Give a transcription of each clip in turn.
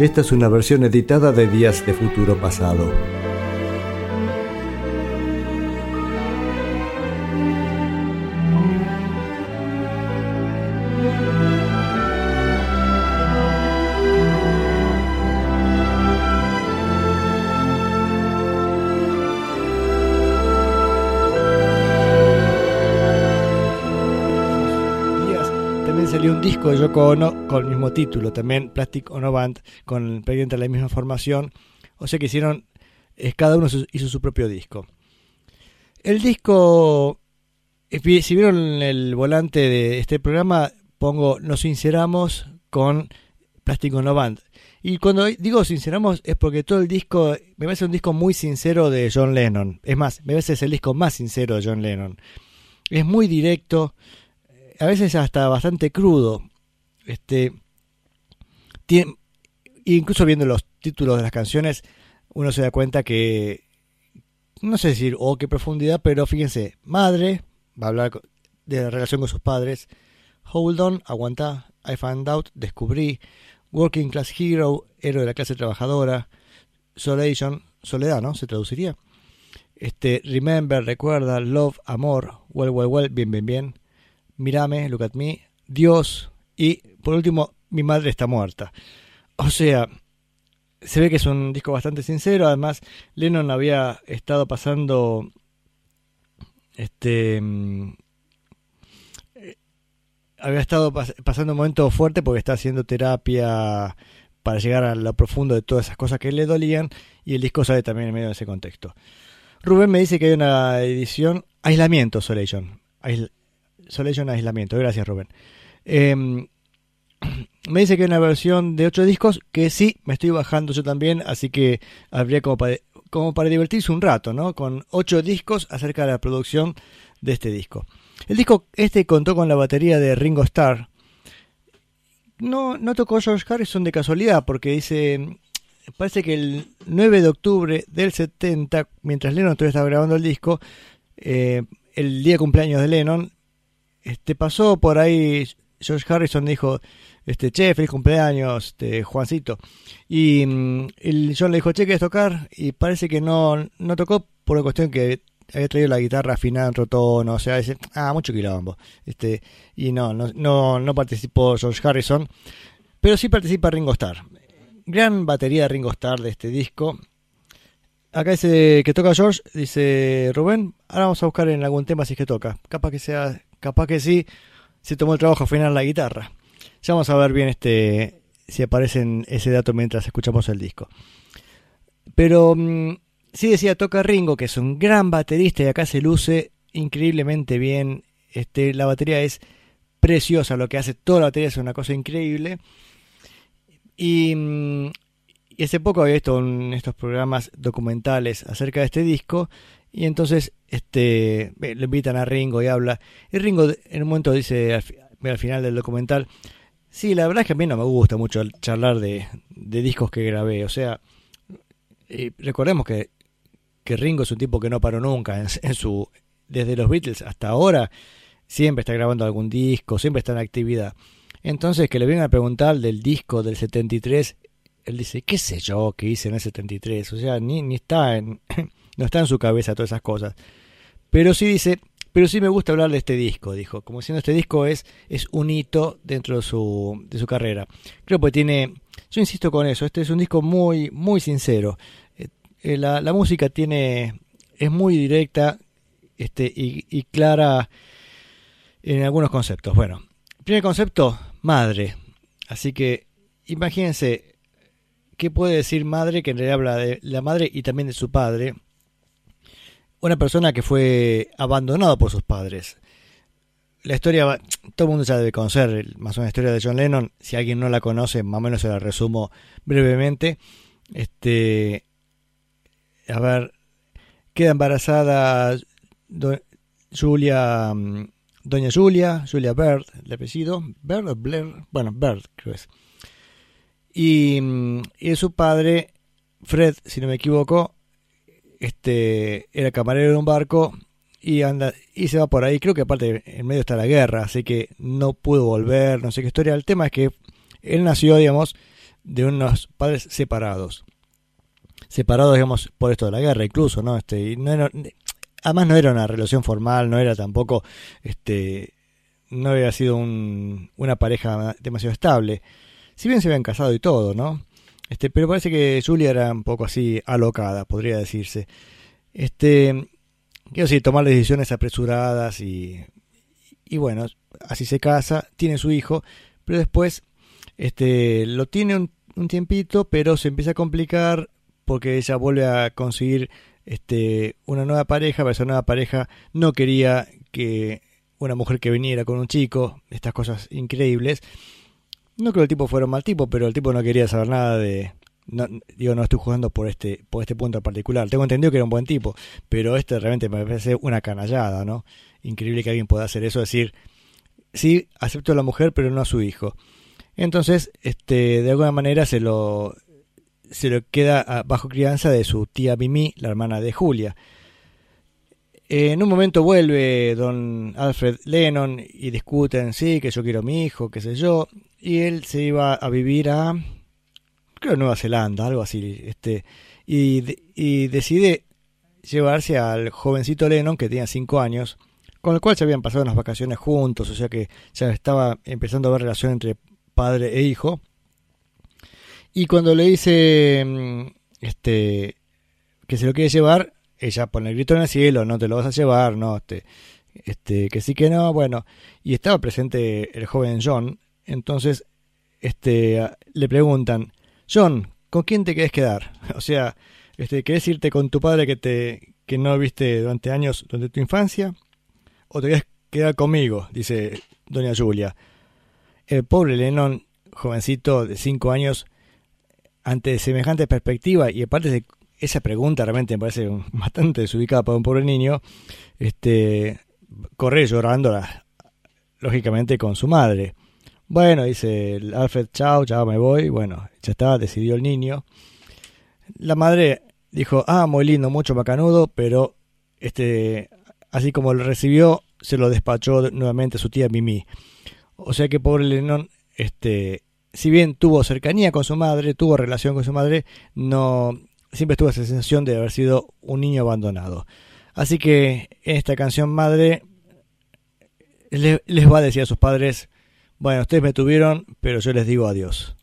Esta es una versión editada de Días de Futuro Pasado. Un disco de Yoko Ono con el mismo título, también Plastic Ono Band, con prácticamente la misma formación, o sea que hicieron, cada uno hizo su propio disco. El disco, si vieron el volante de este programa, pongo nos sinceramos con Plastic Ono Band, y cuando digo sinceramos es porque todo el disco, me parece un disco muy sincero de John Lennon, es más, me parece es el disco más sincero de John Lennon, es muy directo, a veces hasta bastante crudo, incluso viendo los títulos de las canciones, uno se da cuenta que, no sé decir, o qué profundidad, pero fíjense, madre, va a hablar de la relación con sus padres, hold on, aguantá, I found out, descubrí, working class hero, héroe de la clase trabajadora, solation, soledad, ¿no? Se traduciría, remember, recuerda, love, amor, well, well, well, bien, bien, bien, mírame, look at me, Dios, y por último, mi madre está muerta. O sea, se ve que es un disco bastante sincero. Además, Lennon había estado pasando pasando un momento fuerte porque está haciendo terapia para llegar a lo profundo de todas esas cosas que le dolían, y el disco sale también en medio de ese contexto. Rubén me dice que hay una edición Aislamiento Solation. Solation Aislamiento, gracias Rubén. Me dice que hay una versión de 8 discos que sí, me estoy bajando yo también, así que habría como para divertirse un rato, ¿no? Con 8 discos acerca de la producción de este disco. El disco contó con la batería de Ringo Starr. No tocó George Harrison de casualidad, porque dice, parece que el 9 de octubre del 70, mientras Lennon todavía estaba grabando el disco, el día de cumpleaños de Lennon, pasó por ahí, George Harrison dijo, che, feliz cumpleaños, Juancito. Y el John le dijo, che, ¿querés tocar? Y parece que no tocó por la cuestión que había traído la guitarra afinada en rotono, o sea, dice, mucho quilombo. Y no participó George Harrison, pero sí participa Ringo Starr. Gran batería de Ringo Starr de este disco. Acá dice que toca George, dice Rubén, ahora vamos a buscar en algún tema si es que toca, capaz que sí, se tomó el trabajo afinar la guitarra. Ya vamos a ver bien si aparece en ese dato mientras escuchamos el disco. Pero sí decía, toca Ringo, que es un gran baterista y acá se luce increíblemente bien. La batería es preciosa, lo que hace toda la batería es una cosa increíble. Y hace poco había visto en estos programas documentales acerca de este disco, y entonces le invitan a Ringo y habla, y Ringo en un momento dice al final del documental, sí, la verdad es que a mí no me gusta mucho charlar de discos que grabé, o sea, y recordemos que Ringo es un tipo que no paró nunca desde los Beatles hasta ahora, siempre está grabando algún disco, siempre está en actividad. Entonces que le vengan a preguntar del disco del 73, él dice, qué sé yo qué hice en el 73, o sea, ni está en... No está en su cabeza todas esas cosas. Pero sí dice, pero sí me gusta hablar de este disco, dijo. Como diciendo, este disco es un hito dentro de su carrera. Creo que tiene, yo insisto con eso, este es un disco muy, muy sincero. La música es muy directa y clara en algunos conceptos. Bueno, primer concepto, madre. Así que imagínense, ¿qué puede decir madre? Que en realidad habla de la madre y también de su padre. Una persona que fue abandonada por sus padres. La historia, todo el mundo ya debe conocer más o menos la historia de John Lennon. Si alguien no la conoce, más o menos se la resumo brevemente. A ver, queda embarazada Doña Julia Bird, el apellido. ¿Bird o Blair? Bueno, Bird creo es. Y su padre, Fred, si no me equivoco, era camarero de un barco y se va por ahí. Creo que aparte en medio está la guerra, así que no pudo volver, no sé qué historia. El tema es que él nació, digamos, de unos padres separados, digamos, por esto de la guerra, incluso, ¿no? Y no era, además no era una relación formal, no era tampoco, no había sido una pareja demasiado estable, si bien se habían casado y todo, ¿no? Pero parece que Julia era un poco así alocada, podría decirse. Quiero decir, tomar decisiones apresuradas y bueno, así se casa, tiene su hijo, pero después lo tiene un tiempito, pero se empieza a complicar porque ella vuelve a conseguir una nueva pareja, pero esa nueva pareja no quería que una mujer que viniera con un chico, estas cosas increíbles. No creo que el tipo fuera un mal tipo, pero el tipo no quería saber nada de... No, digo, no estoy jugando por este punto en particular. Tengo entendido que era un buen tipo, pero realmente me parece una canallada, ¿no? Increíble que alguien pueda hacer eso, decir, sí, acepto a la mujer, pero no a su hijo. Entonces, de alguna manera se lo queda bajo crianza de su tía Mimi, la hermana de Julia. En un momento vuelve don Alfred Lennon y discuten, sí, que yo quiero a mi hijo, qué sé yo, y él se iba a vivir a... creo Nueva Zelanda, algo así, y decide llevarse al jovencito Lennon, que tenía 5 años, con el cual se habían pasado unas vacaciones juntos, o sea que ya estaba empezando a haber relación entre padre e hijo. Y cuando le dice que se lo quiere llevar, ella pone el grito en el cielo, no te lo vas a llevar, no, que sí que no, bueno, y estaba presente el joven John, entonces le preguntan, John, ¿con quién te querés quedar? O sea, ¿querés irte con tu padre que no viste durante años, durante tu infancia? ¿O te querés quedar conmigo? Dice doña Julia. El pobre Lennon, jovencito de 5 años, ante semejante perspectiva, y aparte de esa pregunta realmente me parece bastante desubicada para un pobre niño, corre llorándola, lógicamente, con su madre. Bueno, dice Alfred, chao, ya me voy. Bueno, ya está, decidió el niño. La madre dijo, ah, muy lindo, mucho macanudo, pero así como lo recibió, se lo despachó nuevamente a su tía Mimi. O sea que pobre Lennon, si bien tuvo cercanía con su madre, tuvo relación con su madre, no, siempre tuvo esa sensación de haber sido un niño abandonado. Así que en esta canción Madre les va a decir a sus padres, bueno, ustedes me tuvieron, pero yo les digo adiós.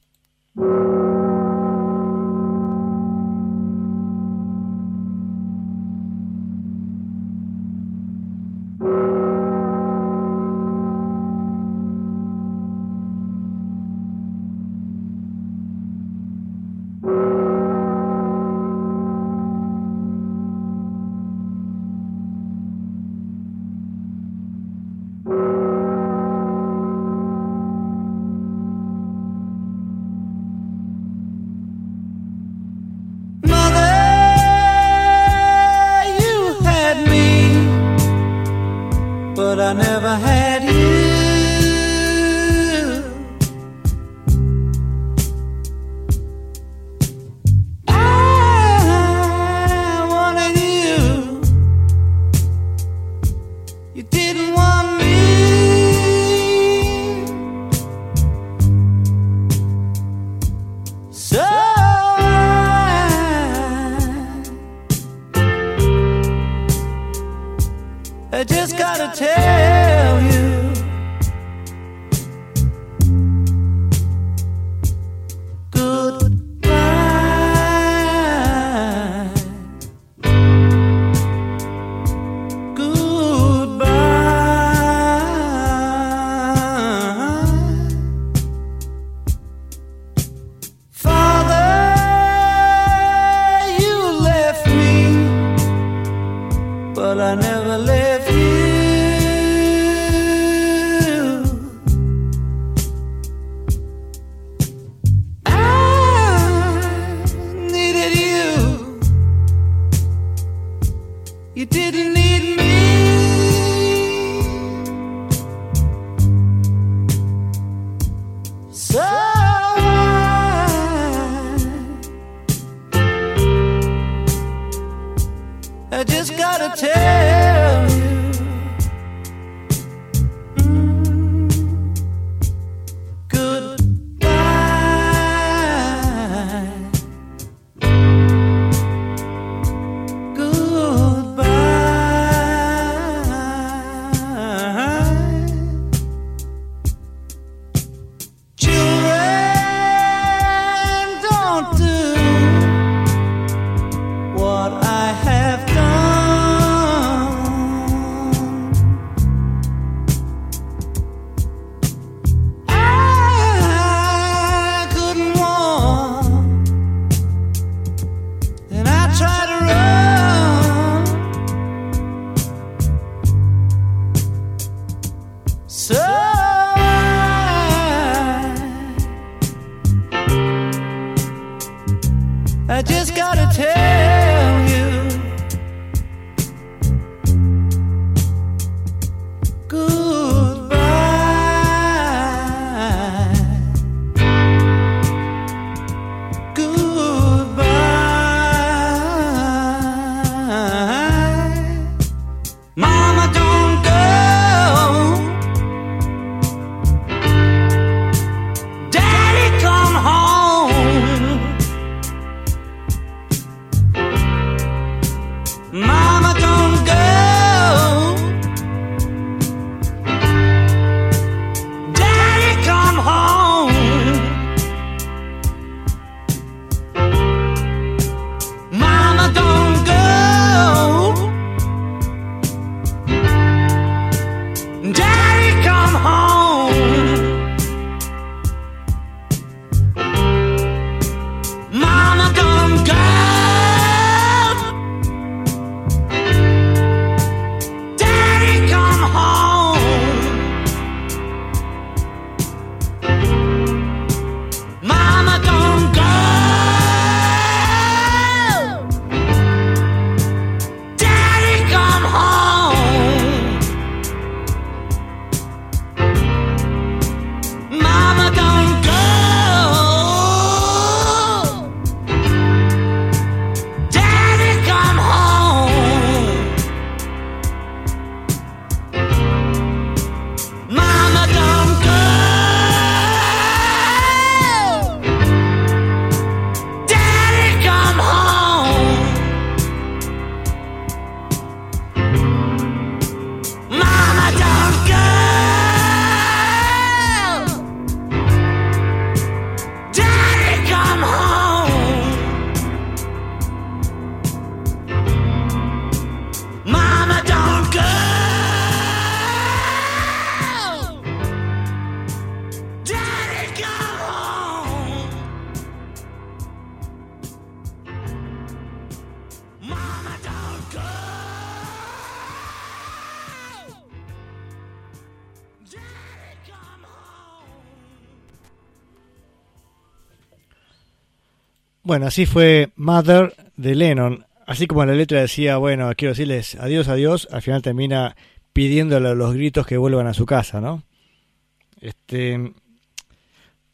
Bueno, así fue Mother de Lennon. Así como la letra decía, bueno, quiero decirles adiós, adiós, al final termina pidiéndole a los gritos que vuelvan a su casa, ¿no?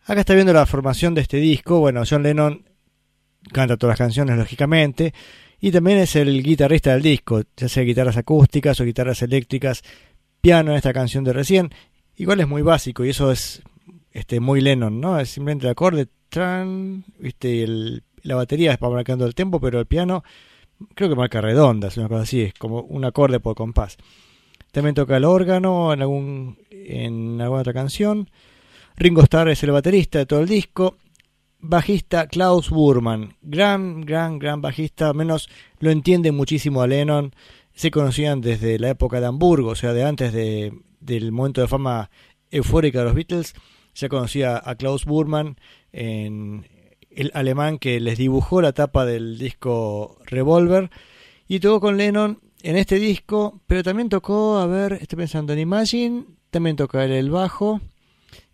Acá está viendo la formación de este disco. Bueno, John Lennon canta todas las canciones, lógicamente, y también es el guitarrista del disco, ya sea guitarras acústicas o guitarras eléctricas, piano en esta canción de recién. Igual es muy básico, y eso es muy Lennon, ¿no? Es simplemente el acorde, tran, ¿viste? La batería va marcando el tempo, pero el piano creo que marca redondas, una cosa así, es como un acorde por compás. También toca el órgano en alguna otra canción. Ringo Starr es el baterista de todo el disco. Bajista Klaus Voormann, gran bajista, menos lo entiende muchísimo a Lennon. Se conocían desde la época de Hamburgo, o sea, de antes del momento de fama eufórica de los Beatles. Ya conocía a Klaus Voormann, el alemán que les dibujó la tapa del disco Revolver, y tocó con Lennon en este disco, pero también tocó, a ver, estoy pensando en Imagine, también toca el bajo,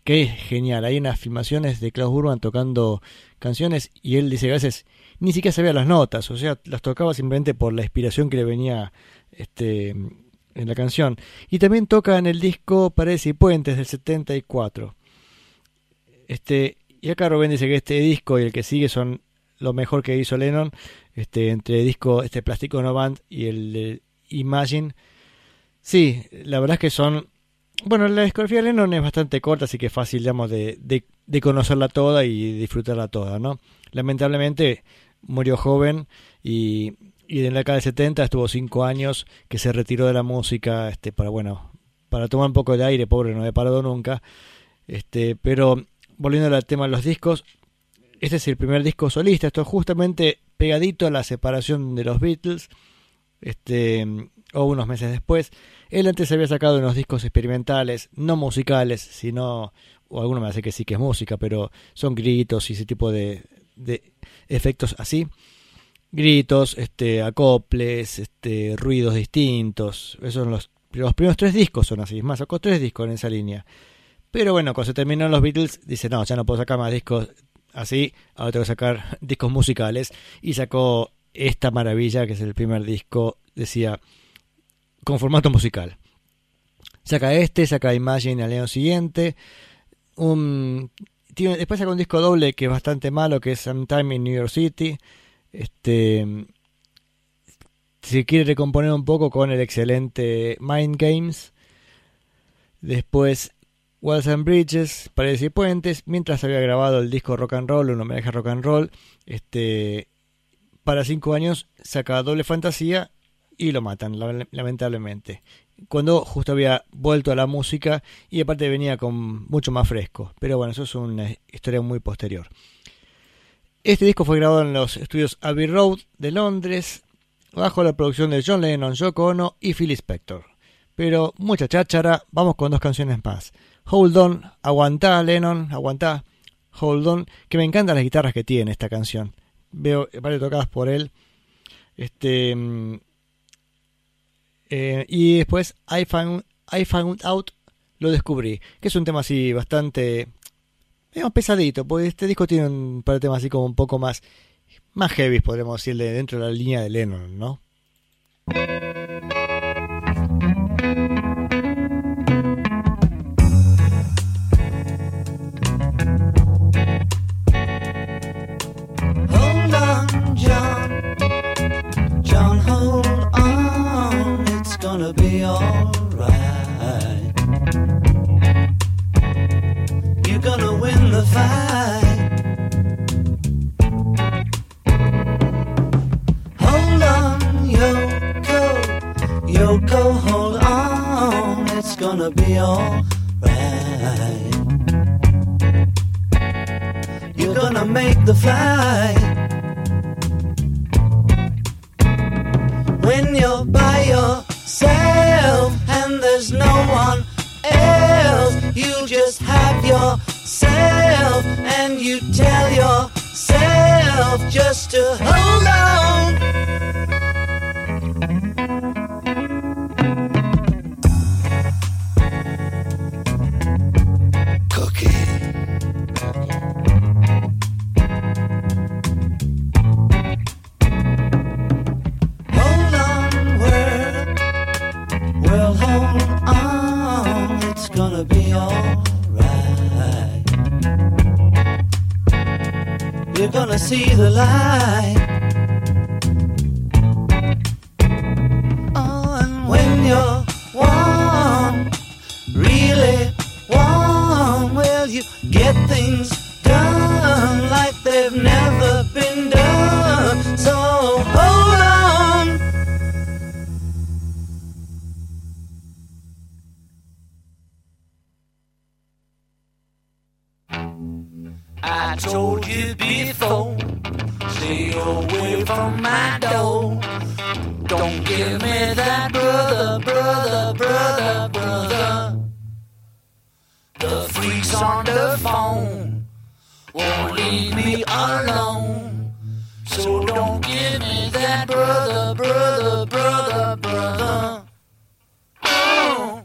que es genial. Hay unas filmaciones de Klaus Voormann tocando canciones y él dice que a veces ni siquiera sabía las notas, o sea, las tocaba simplemente por la inspiración que le venía en la canción. Y también toca en el disco Paredes y Puentes del 74. Y acá Rubén dice que este disco y el que sigue son lo mejor que hizo Lennon, entre el disco Plastic Ono Band y el Imagine. Sí, la verdad es que son... Bueno, la discografía de Lennon es bastante corta, así que es fácil, digamos, de conocerla toda y disfrutarla toda, ¿no? Lamentablemente murió joven y en la década del 70 estuvo 5 años que se retiró de la música para tomar un poco de aire, pobre, no había parado nunca. Pero... Volviendo al tema de los discos, este es el primer disco solista, esto es justamente pegadito a la separación de los Beatles, o unos meses después. Él antes había sacado unos discos experimentales, no musicales, sino, o alguno me hace que sí que es música, pero son gritos y ese tipo de efectos así. Gritos, acoples, ruidos distintos, esos son los primeros 3 discos son así, es más, sacó 3 discos en esa línea. Pero bueno, cuando se terminaron los Beatles, dice, no, ya no puedo sacar más discos así, ahora tengo que sacar discos musicales. Y sacó esta maravilla, que es el primer disco, decía, con formato musical. Saca saca Imagine al año siguiente. Después saca un disco doble que es bastante malo, que es Sometime in New York City. Se quiere recomponer un poco con el excelente Mind Games. Después... Walls and Bridges, Paredes y Puentes, mientras había grabado el disco Rock'n'Roll, un homenaje a Rock'n'Roll, para 5 años saca Double Fantasy y lo matan, lamentablemente. Cuando justo había vuelto a la música y aparte venía con mucho más fresco, pero bueno, eso es una historia muy posterior. Este disco fue grabado en los estudios Abbey Road de Londres, bajo la producción de John Lennon, Yoko Ono y Phil Spector. Pero mucha cháchara, vamos con 2 canciones más. Hold On, aguantá Lennon, aguantá, Hold On, que me encantan las guitarras que tiene esta canción. Veo varias tocadas por él. Y después I Found Out, lo descubrí, que es un tema así bastante, digamos, pesadito, porque este disco tiene un par de temas así como un poco más heavy, podríamos decirle, dentro de la línea de Lennon, ¿no? Gonna be alright. You're gonna win the fight. Hold on, Yoko, Yoko, hold on. It's gonna be alright. You're gonna make the flight. When you're by your and there's no one else. You just have yourself and you tell yourself just to hold on. Cookie see the light. Oh, and when you're warm, really warm, well, you get things done like they've never been done. So hold on. I told you before, stay away from my door. Don't give me that brother. The freaks on the phone won't leave me alone. So don't give me that brother. Oh.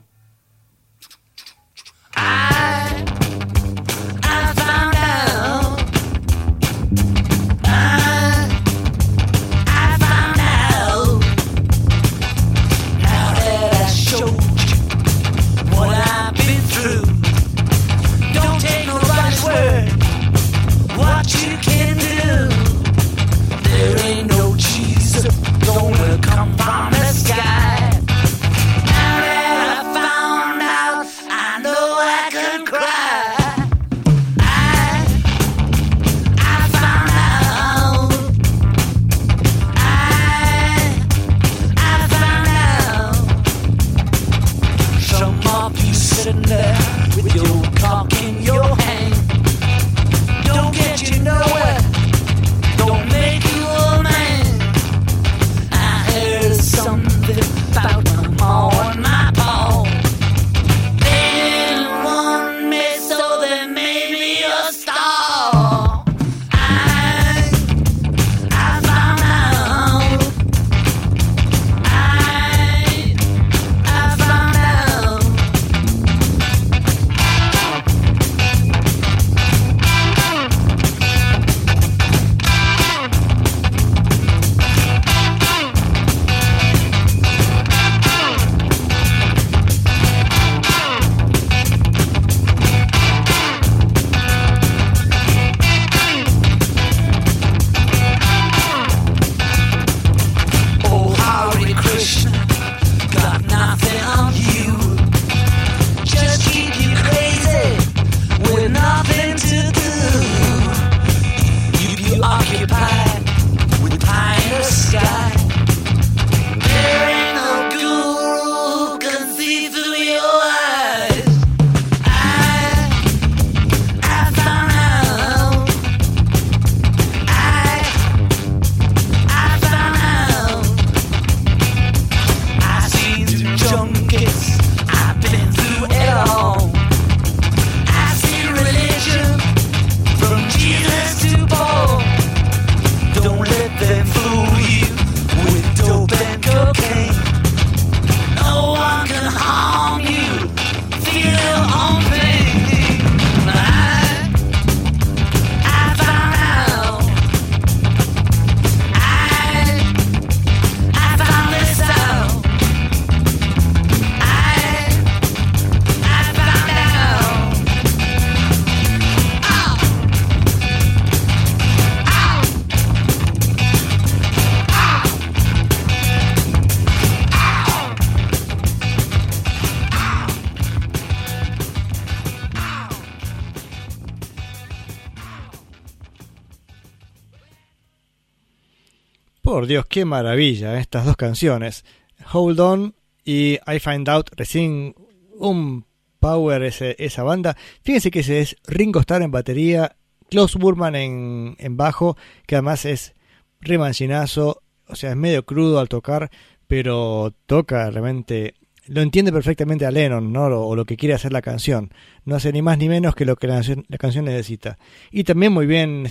Por Dios, qué maravilla estas dos canciones, Hold On y I Find Out. Recién un power esa banda. Fíjense que ese es Ringo Starr en batería, Klaus Voormann en bajo, que además es remanchinazo, o sea, es medio crudo al tocar, pero toca realmente, lo entiende perfectamente a Lennon, ¿no? O lo que quiere hacer la canción, no hace ni más ni menos que lo que la canción necesita. Y también muy bien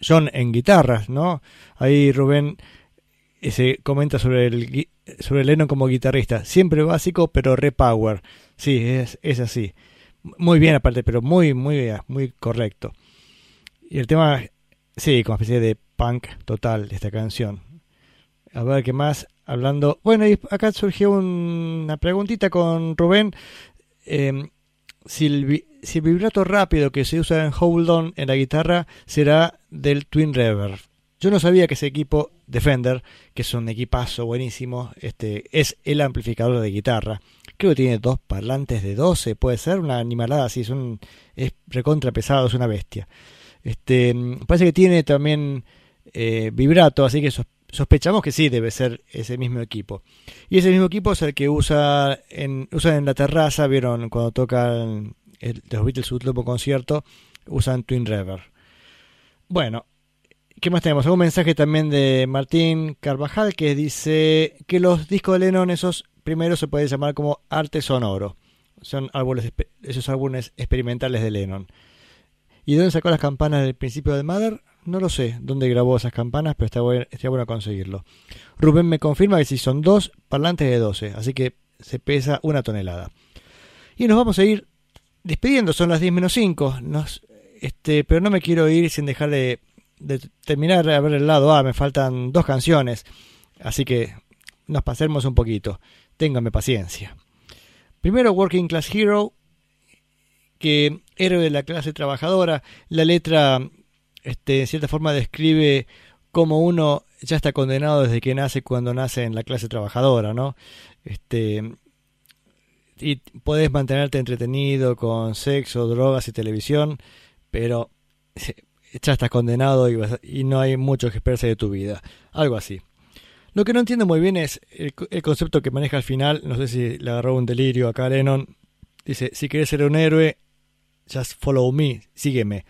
John en guitarras, ¿no? Ahí Rubén se comenta sobre Lennon como guitarrista. Siempre básico, pero repower. Sí, es así. Muy bien aparte, pero muy correcto. Y el tema, sí, como especie de punk total de esta canción. A ver qué más hablando. Bueno, y acá surgió una preguntita con Rubén si el vibrato rápido que se usa en Hold On en la guitarra será del Twin Reverb. Yo no sabía que ese equipo de Fender, que es un equipazo buenísimo, es el amplificador de guitarra. Creo que tiene dos parlantes de 12, puede ser una animalada así, es recontra pesado, es una bestia. Parece que tiene también vibrato, así que sospechamos que sí, debe ser ese mismo equipo. Y ese mismo equipo es el que usan en la terraza, vieron cuando tocan los Beatles su último concierto, usan Twin Reverb. Bueno, ¿qué más tenemos? Algún mensaje también de Martín Carvajal que dice que los discos de Lennon, esos primeros, se pueden llamar como arte sonoro. Son esos álbumes experimentales de Lennon. ¿Y dónde sacó las campanas del principio de Mother? No lo sé dónde grabó esas campanas, pero está bueno conseguirlo. Rubén me confirma que sí, son dos parlantes de 12, así que se pesa 1 tonelada. Y nos vamos a ir despidiendo, son las 10 menos 5. Pero no me quiero ir sin dejar de terminar a ver el lado A. Me faltan 2 canciones, así que nos pasemos un poquito, ténganme paciencia. Primero, Working Class Hero, que héroe de la clase trabajadora. La letra en cierta forma describe cómo uno ya está condenado desde que nace, cuando nace en la clase trabajadora, ¿no? Y podés mantenerte entretenido con sexo, drogas y televisión, pero ya estás condenado y no hay mucho que esperarse de tu vida, algo así. Lo que no entiendo muy bien es el concepto que maneja al final. No sé si le agarró un delirio acá a Lennon. Dice, si querés ser un héroe, just follow me, sígueme.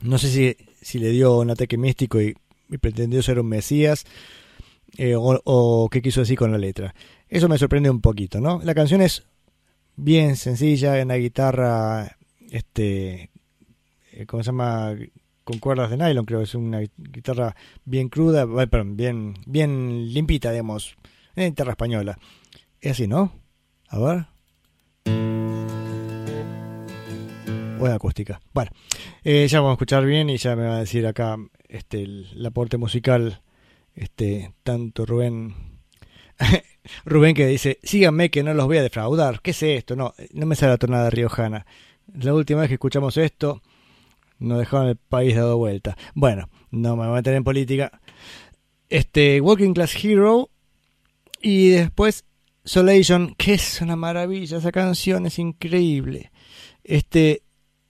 No sé si le dio un ataque místico y pretendió ser un mesías, o qué quiso decir con la letra. Eso me sorprende un poquito, ¿no? La canción es bien sencilla, en la guitarra, ¿cómo se llama? Con cuerdas de nylon, creo que es una guitarra bien cruda, perdón, bien limpita, digamos, en guitarra española. Es así, ¿no? A ver. Buena acústica. Bueno, ya vamos a escuchar bien y ya me va a decir acá el aporte musical, tanto Rubén. Rubén que dice, síganme que no los voy a defraudar. ¿Qué es esto? No me sale la tonada riojana. La última vez que escuchamos esto, nos dejaron el país dado vuelta. Bueno, no me voy a meter en política. Working Class Hero. Y después Solation, que es una maravilla. Esa canción es increíble.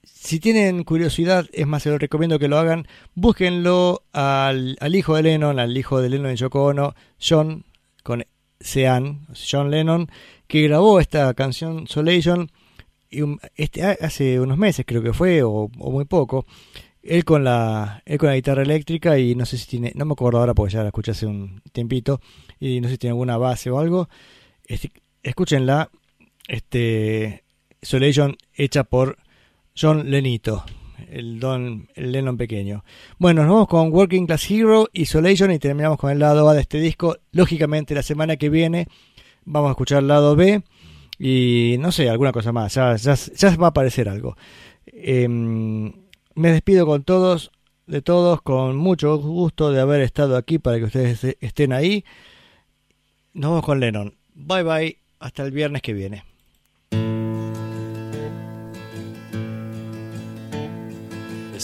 Si tienen curiosidad, es más, se lo recomiendo que lo hagan. Búsquenlo al hijo de Lennon, de Yoko Ono, John, con Sean, Sean Lennon, que grabó esta canción Solation hace unos meses, creo que fue, o muy poco. Él con la guitarra eléctrica, y no sé si tiene, no me acuerdo ahora porque ya la escuché hace un tiempito, y no sé si tiene alguna base o algo. Escúchenla, Solation, hecha por John Lenito, el Lennon pequeño. Bueno, nos vamos con Working Class Hero y Solation y terminamos con el lado A de este disco. Lógicamente, la semana que viene vamos a escuchar el lado B y no sé, alguna cosa más. Ya va a aparecer algo. Me despido de todos, con mucho gusto de haber estado aquí para que ustedes estén ahí. Nos vamos con Lennon. Bye bye, hasta el viernes que viene. As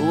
A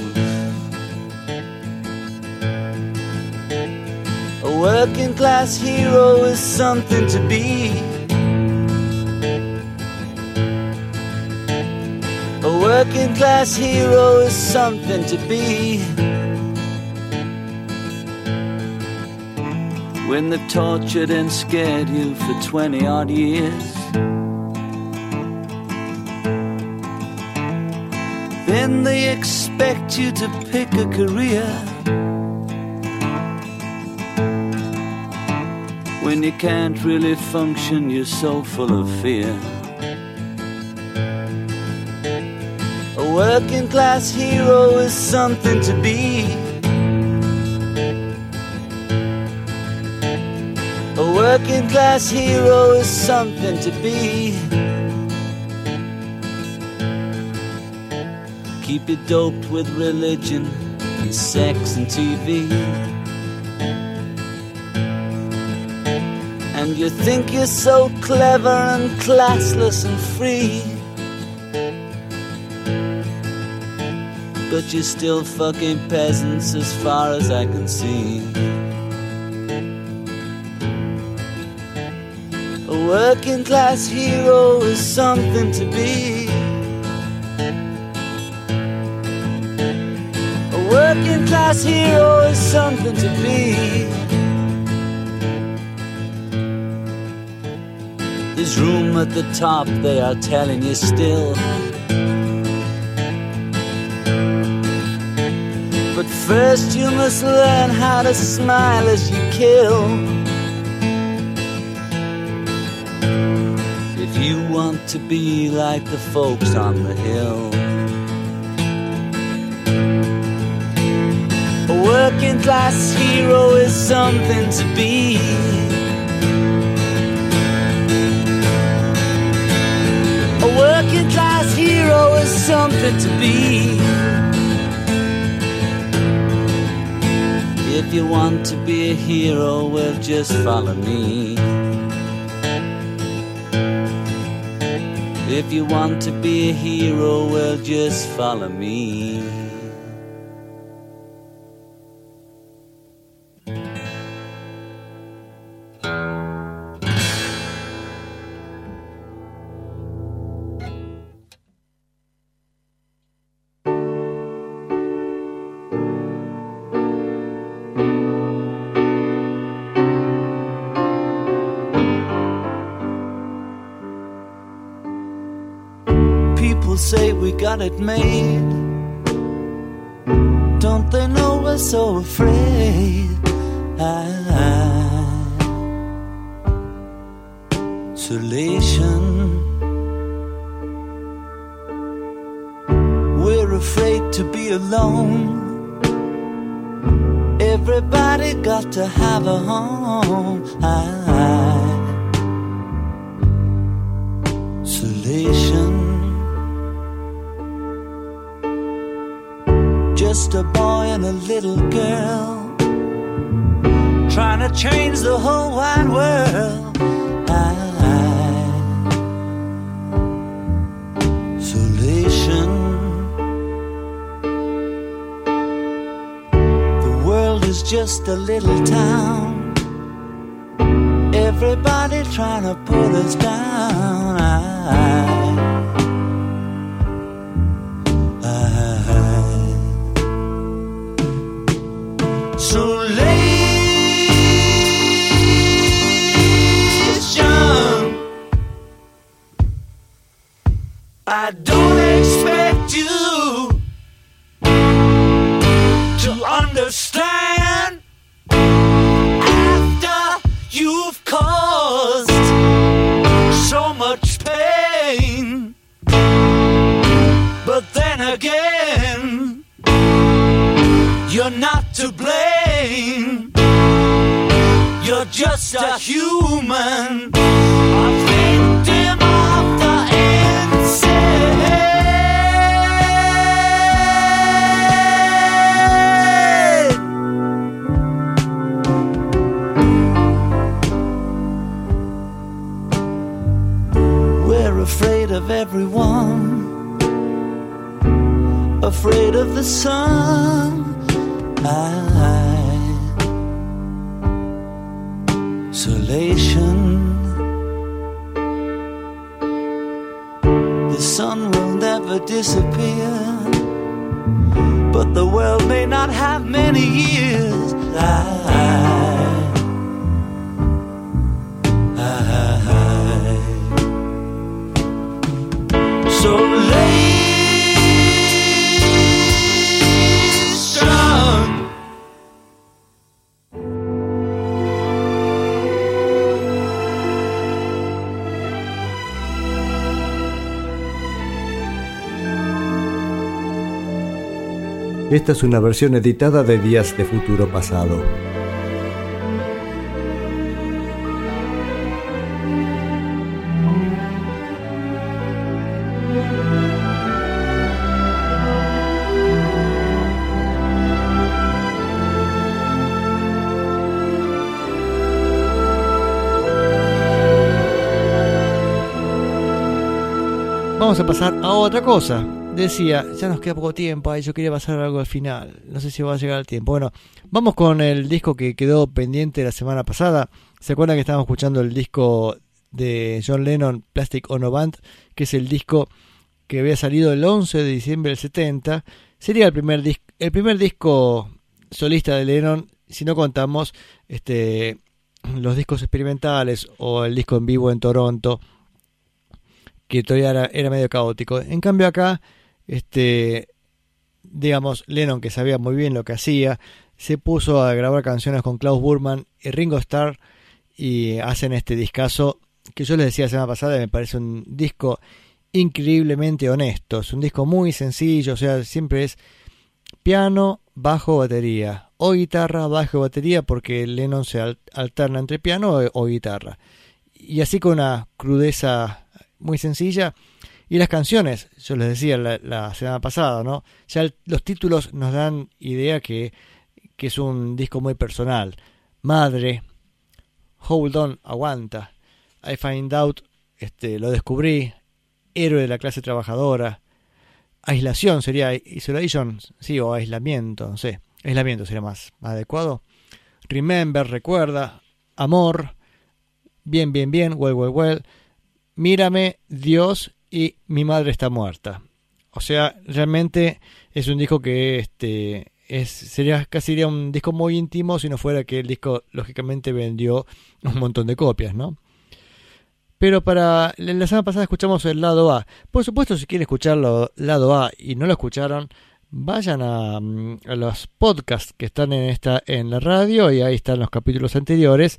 A working class hero is something to be. A working class hero is something to be. When they've tortured and scared you for 20-odd years, then they expect you to pick a career. When you can't really function, you're so full of fear. A working class hero is something to be. A working class hero is something to be. Keep you doped with religion and sex and TV, and you think you're so clever and classless and free, but you're still fucking peasants as far as I can see. A working class hero is something to be. A working class hero is something to be. There's room at the top, they are telling you still. But first you must learn how to smile as you kill. If you want to be like the folks on the hill. A working class hero is something to be. A working class hero is something to be. If you want to be a hero, well, just follow me. If you want to be a hero, well, just follow me. We got it made. Don't they know we're so afraid? Isolation. We're afraid to be alone. Everybody got to have a home. Isolation. Just a boy and a little girl trying to change the whole wide world. Isolation. The world is just a little town. Everybody trying to pull us down. I don't expect you to understand after you've caused so much pain. But then again, you're not to blame. You're just a human, a victim of the end. We're afraid of everyone, afraid of the sun. Isolation. The sun will never never disappear. But the world may not have many years. So lay strong. Esta es una versión editada de Días de Futuro Pasado. Vamos a pasar a otra cosa. Decía, ya nos queda poco tiempo, yo quería pasar algo al final, no sé si va a llegar el tiempo. Bueno, vamos con el disco que quedó pendiente la semana pasada. ¿Se acuerdan que estábamos escuchando el disco de John Lennon, Plastic Ono Band? Que es el disco que había salido el 11 de diciembre del 70. Sería el primer disco solista de Lennon, si no contamos los discos experimentales o el disco en vivo en Toronto, que todavía era medio caótico. En cambio acá, digamos, Lennon, que sabía muy bien lo que hacía, se puso a grabar canciones con Klaus Voormann y Ringo Starr y hacen este discazo que yo les decía la semana pasada, me parece un disco increíblemente honesto. Es un disco muy sencillo, o sea, siempre es piano, bajo, batería, o guitarra, bajo, batería, porque Lennon se alterna entre piano o guitarra. Y así con una crudeza muy sencilla. Y las canciones, yo les decía la semana pasada, ¿no? Ya los títulos nos dan idea que es un disco muy personal. Madre, Hold On, aguanta. I Find Out, lo descubrí. Héroe de la clase trabajadora. Aislación sería isolation, sí, o aislamiento, no sé. Aislamiento sería más adecuado. Remember, recuerda. Amor, bien, bien, bien, well, well, well. Mírame, Dios y Mi Madre Está Muerta. O sea, realmente es un disco que sería un disco muy íntimo si no fuera que el disco lógicamente vendió un montón de copias, ¿no? Pero para la semana pasada escuchamos el lado A. Por supuesto, si quieren escuchar el lado A y no lo escucharon, vayan a los podcasts que están en la radio y ahí están los capítulos anteriores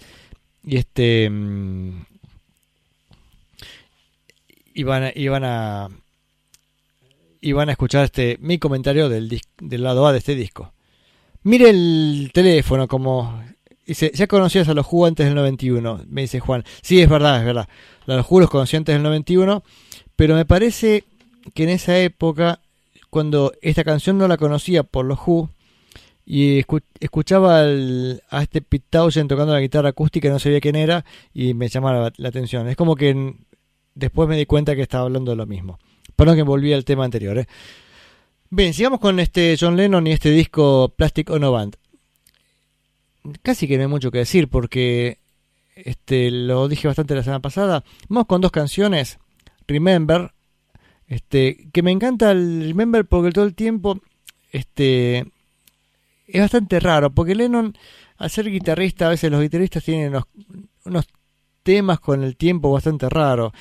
y Y van a escuchar mi comentario del lado A de este disco. Mire el teléfono, como dice, ya conocías a los Who antes del 91, me dice Juan. Sí, es verdad. Los Who los conocí antes del 91, pero me parece que en esa época, cuando esta canción no la conocía por los Who, y escuchaba a este Pete Townshend tocando la guitarra acústica, no sabía quién era, y me llamaba la atención. Es como que después me di cuenta que estaba hablando de lo mismo. Perdón que volví al tema anterior, ¿eh? Bien, sigamos con John Lennon y este disco Plastic Ono Band. Casi que no hay mucho que decir porque lo dije bastante la semana pasada. Vamos con dos canciones. Remember, que me encanta el Remember porque todo el tiempo es bastante raro. Porque Lennon, al ser guitarrista, a veces los guitarristas tienen unos temas con el tiempo bastante raro.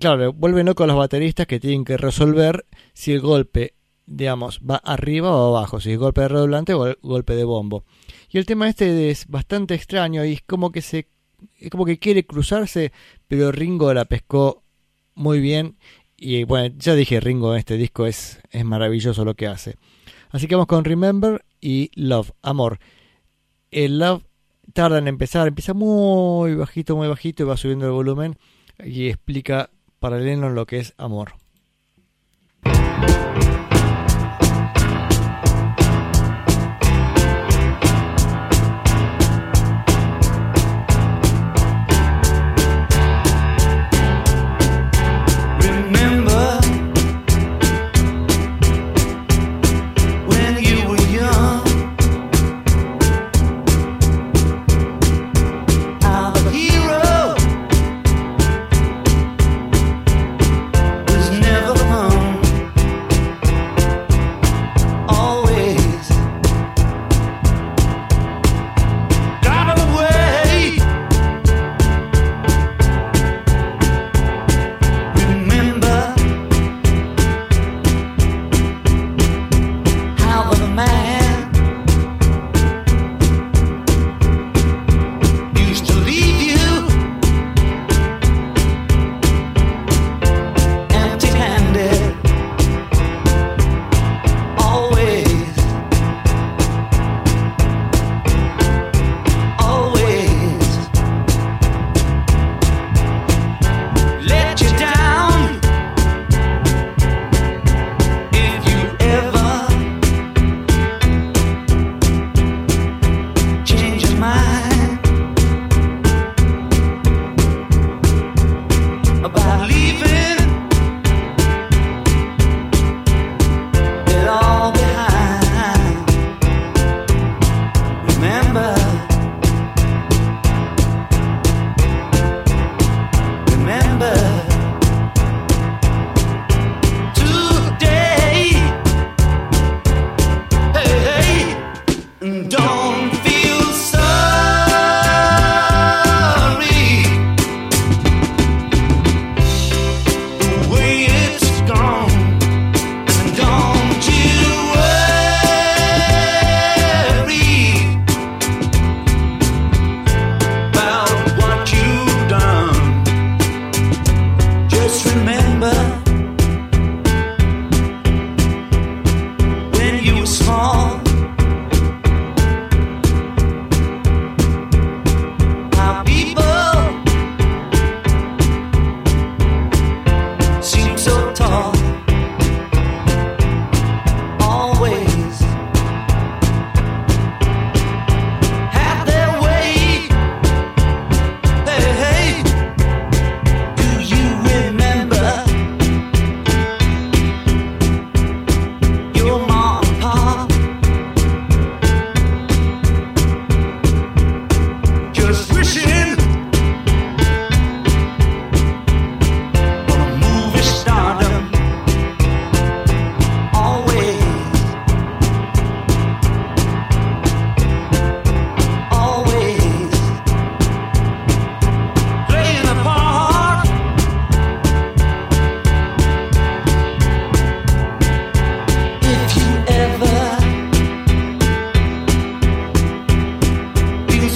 Claro, vuelven locos los bateristas que tienen que resolver si el golpe, digamos, va arriba o abajo, si es golpe de redoblante o golpe de bombo. Y el tema es bastante extraño y es como que quiere cruzarse, pero Ringo la pescó muy bien. Y bueno, ya dije, Ringo en este disco es maravilloso lo que hace. Así que vamos con Remember y Love, amor. El Love tarda en empezar, empieza muy bajito y va subiendo el volumen y explica para Lennon lo que es amor.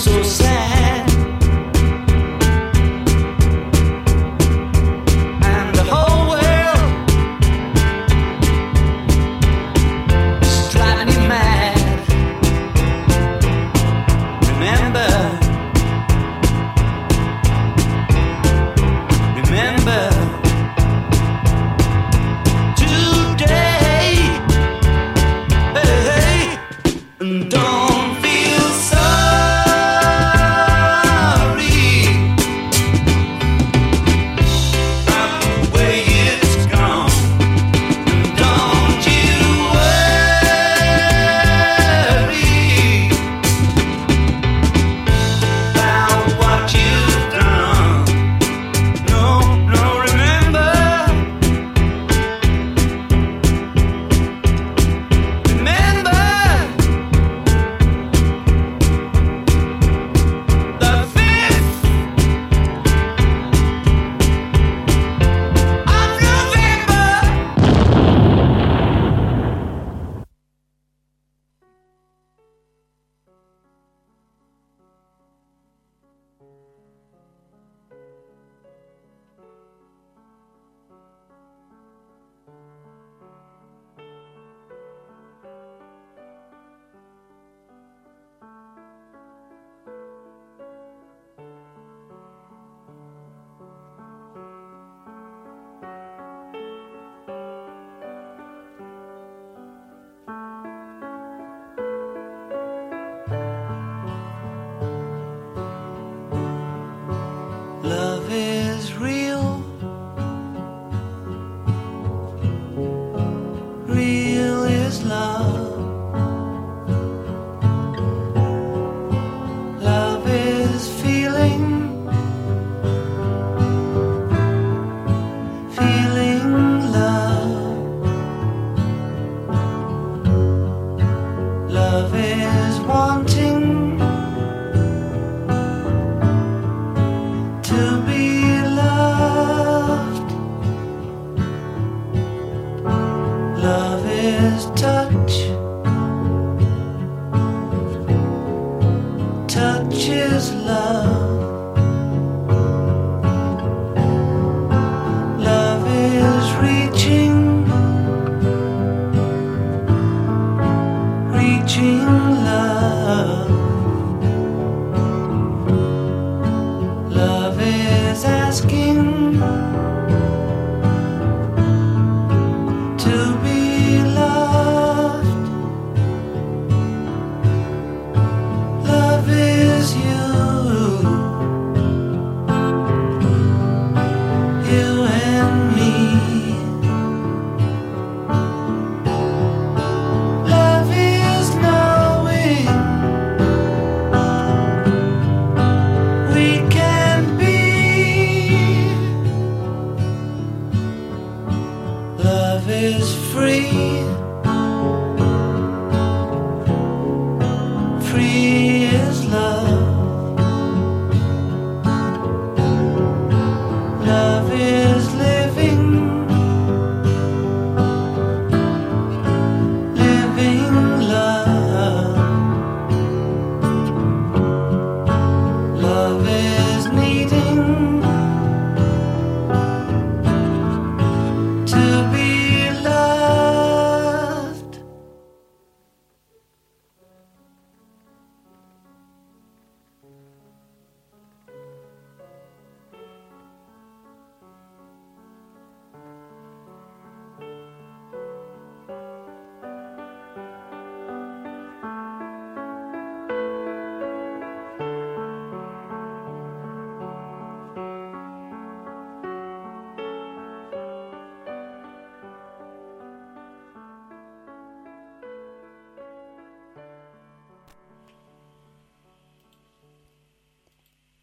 so sad. And the whole world is driving you mad. Remember today, and don't.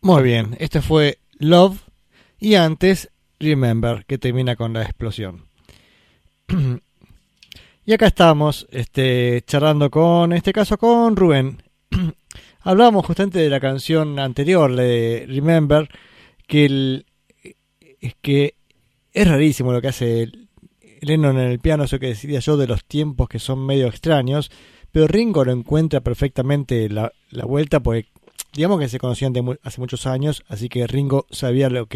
Muy bien, este fue Love y antes Remember, que termina con la explosión. Y acá estamos charlando con, en este caso, con Rubén. Hablábamos justamente de la canción anterior, de Remember, que es rarísimo lo que hace Lennon en el piano, eso que decía yo de los tiempos que son medio extraños, pero Ringo lo encuentra perfectamente la vuelta, porque digamos que se conocían hace muchos años, así que Ringo sabía en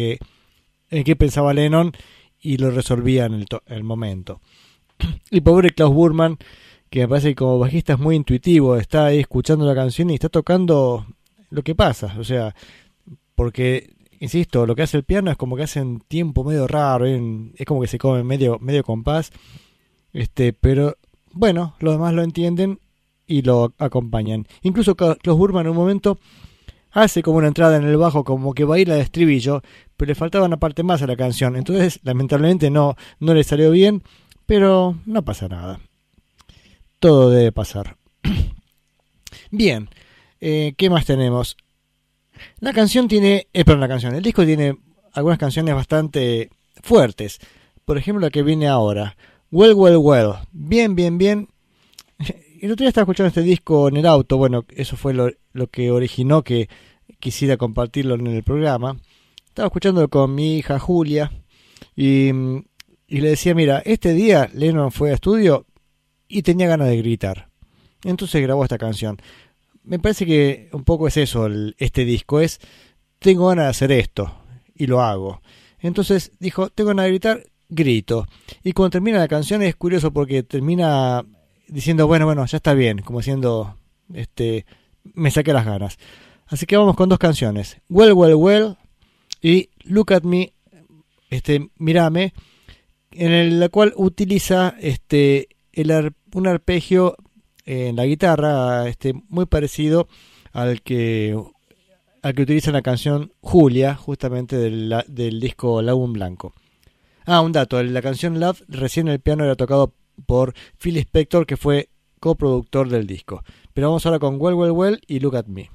qué pensaba Lennon y lo resolvía en el momento. Y pobre Klaus Voormann, que me parece que como bajista es muy intuitivo, está ahí escuchando la canción y está tocando lo que pasa, o sea, porque, insisto, lo que hace el piano es como que hacen tiempo medio raro, es como que se come medio compás, pero bueno, los demás lo entienden y lo acompañan. Incluso Klaus Voormann en un momento hace como una entrada en el bajo, como que baila de estribillo, pero le faltaba una parte más a la canción, entonces lamentablemente no le salió bien, pero no pasa nada, todo debe pasar. Bien, ¿qué más tenemos? El disco tiene algunas canciones bastante fuertes, por ejemplo la que viene ahora, Well, Well, Well, Bien, Bien, Bien. El otro día estaba escuchando este disco en el auto, bueno, eso fue lo que originó que quisiera compartirlo en el programa. Estaba escuchándolo con mi hija Julia y le decía, mira, este día Lennon fue a estudio y tenía ganas de gritar, entonces grabó esta canción. Me parece que un poco es eso, este disco es, tengo ganas de hacer esto y lo hago. Entonces dijo, tengo ganas de gritar, grito. Y cuando termina la canción es curioso porque termina diciendo, bueno, ya está bien, como diciendo, me saqué las ganas. Así que vamos con dos canciones, Well, Well, Well y Look at Me, mírame, en la cual utiliza un arpegio en la guitarra muy parecido al que utiliza en la canción Julia, justamente del disco El Álbum Blanco. Un dato, la canción Love, recién el piano era tocado por Phil Spector, que fue coproductor del disco. Pero vamos ahora con Well, Well, Well y Look at Me.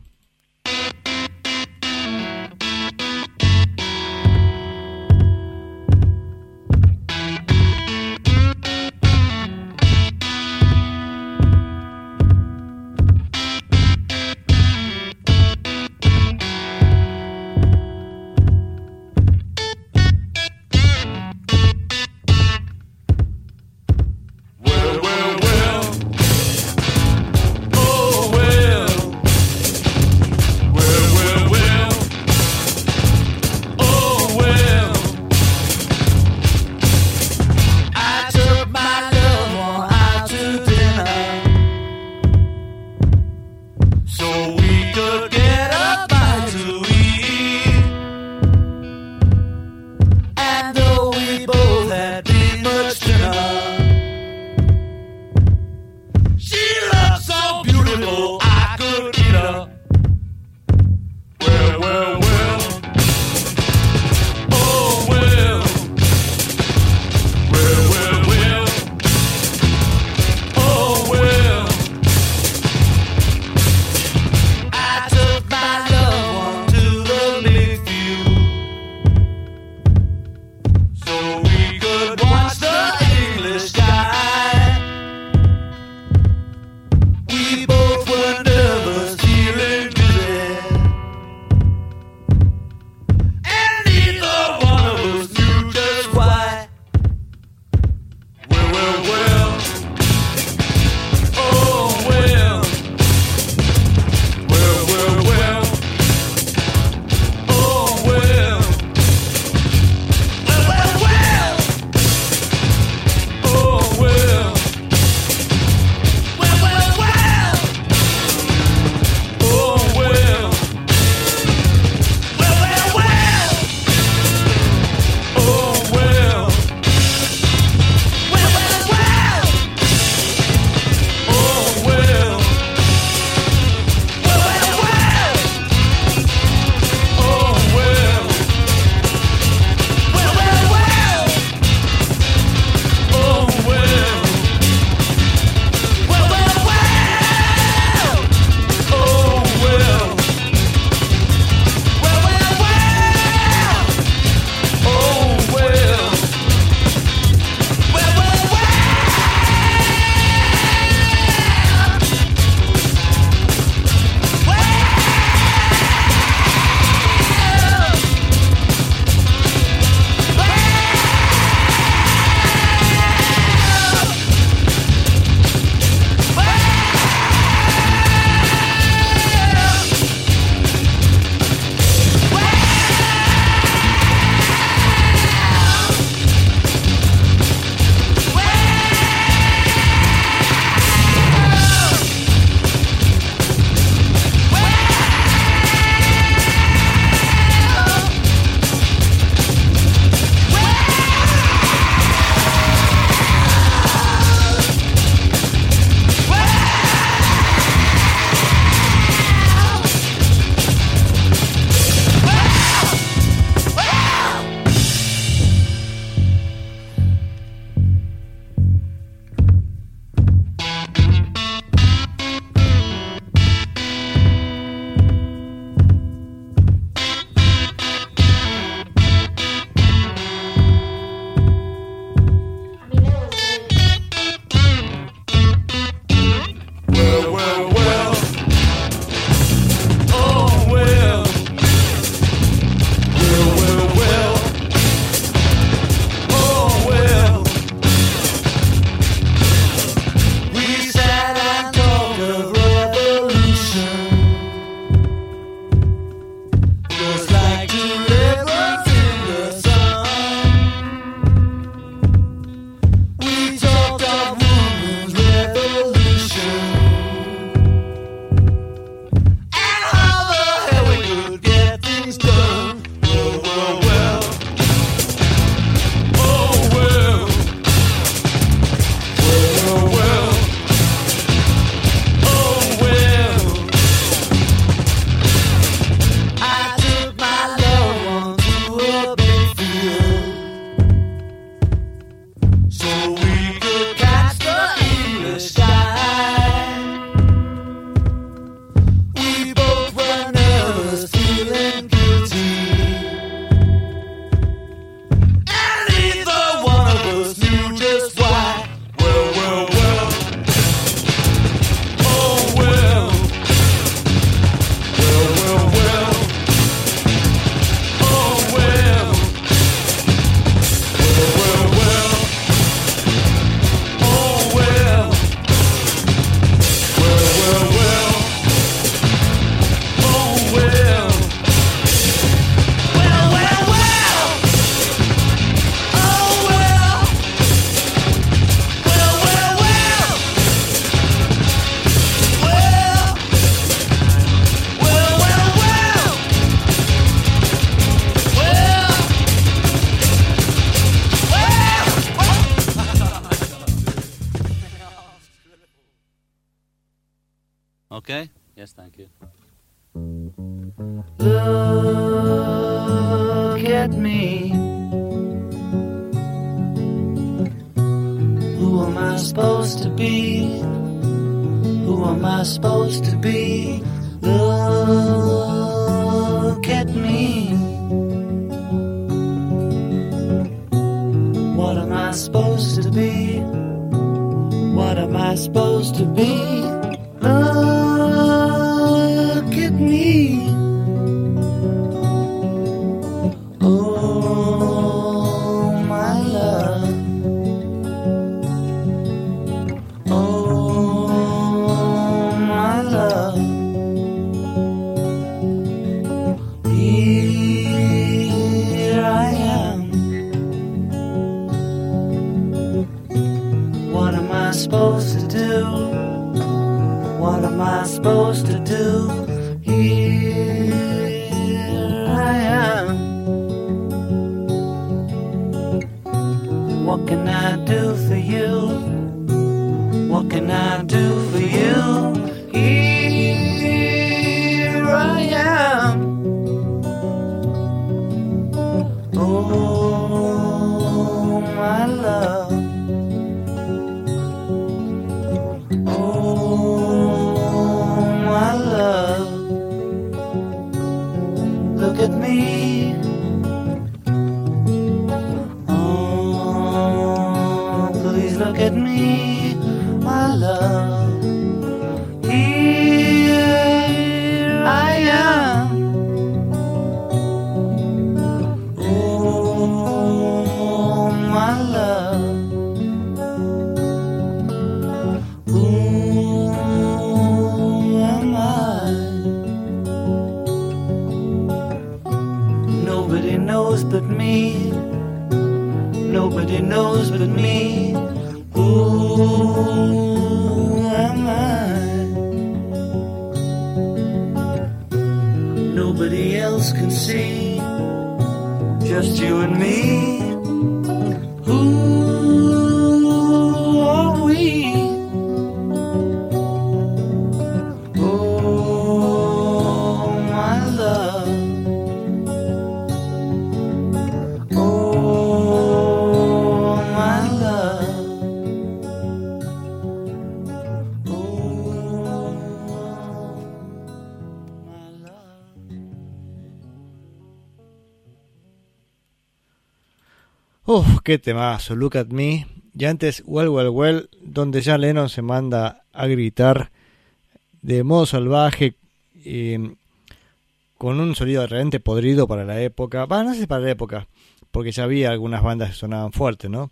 Okay? Yes, thank you. Look at me. Who am I supposed to be? Who am I supposed to be? Look at me. What am I supposed to be? What am I supposed to be? Look at me. Oh, my love. Oh, my love. Here I am. What am I supposed to do? What am I supposed to do? Here I am. What can I do for you? What can I do for you? Here I am. Oh, my love. Look at me. Oh, please look at me, my love. Here I am. Oh, my love. Who am I? Nobody knows but me. Nobody knows but me. Who am I? Nobody else can see. Just you and me. Who are we? Uf, qué temazo, Look at Me. Y antes, Well, Well, Well, donde ya Lennon se manda a gritar de modo salvaje, con un sonido realmente podrido para la época. Bueno, no sé si para la época, porque ya había algunas bandas que sonaban fuerte, ¿no?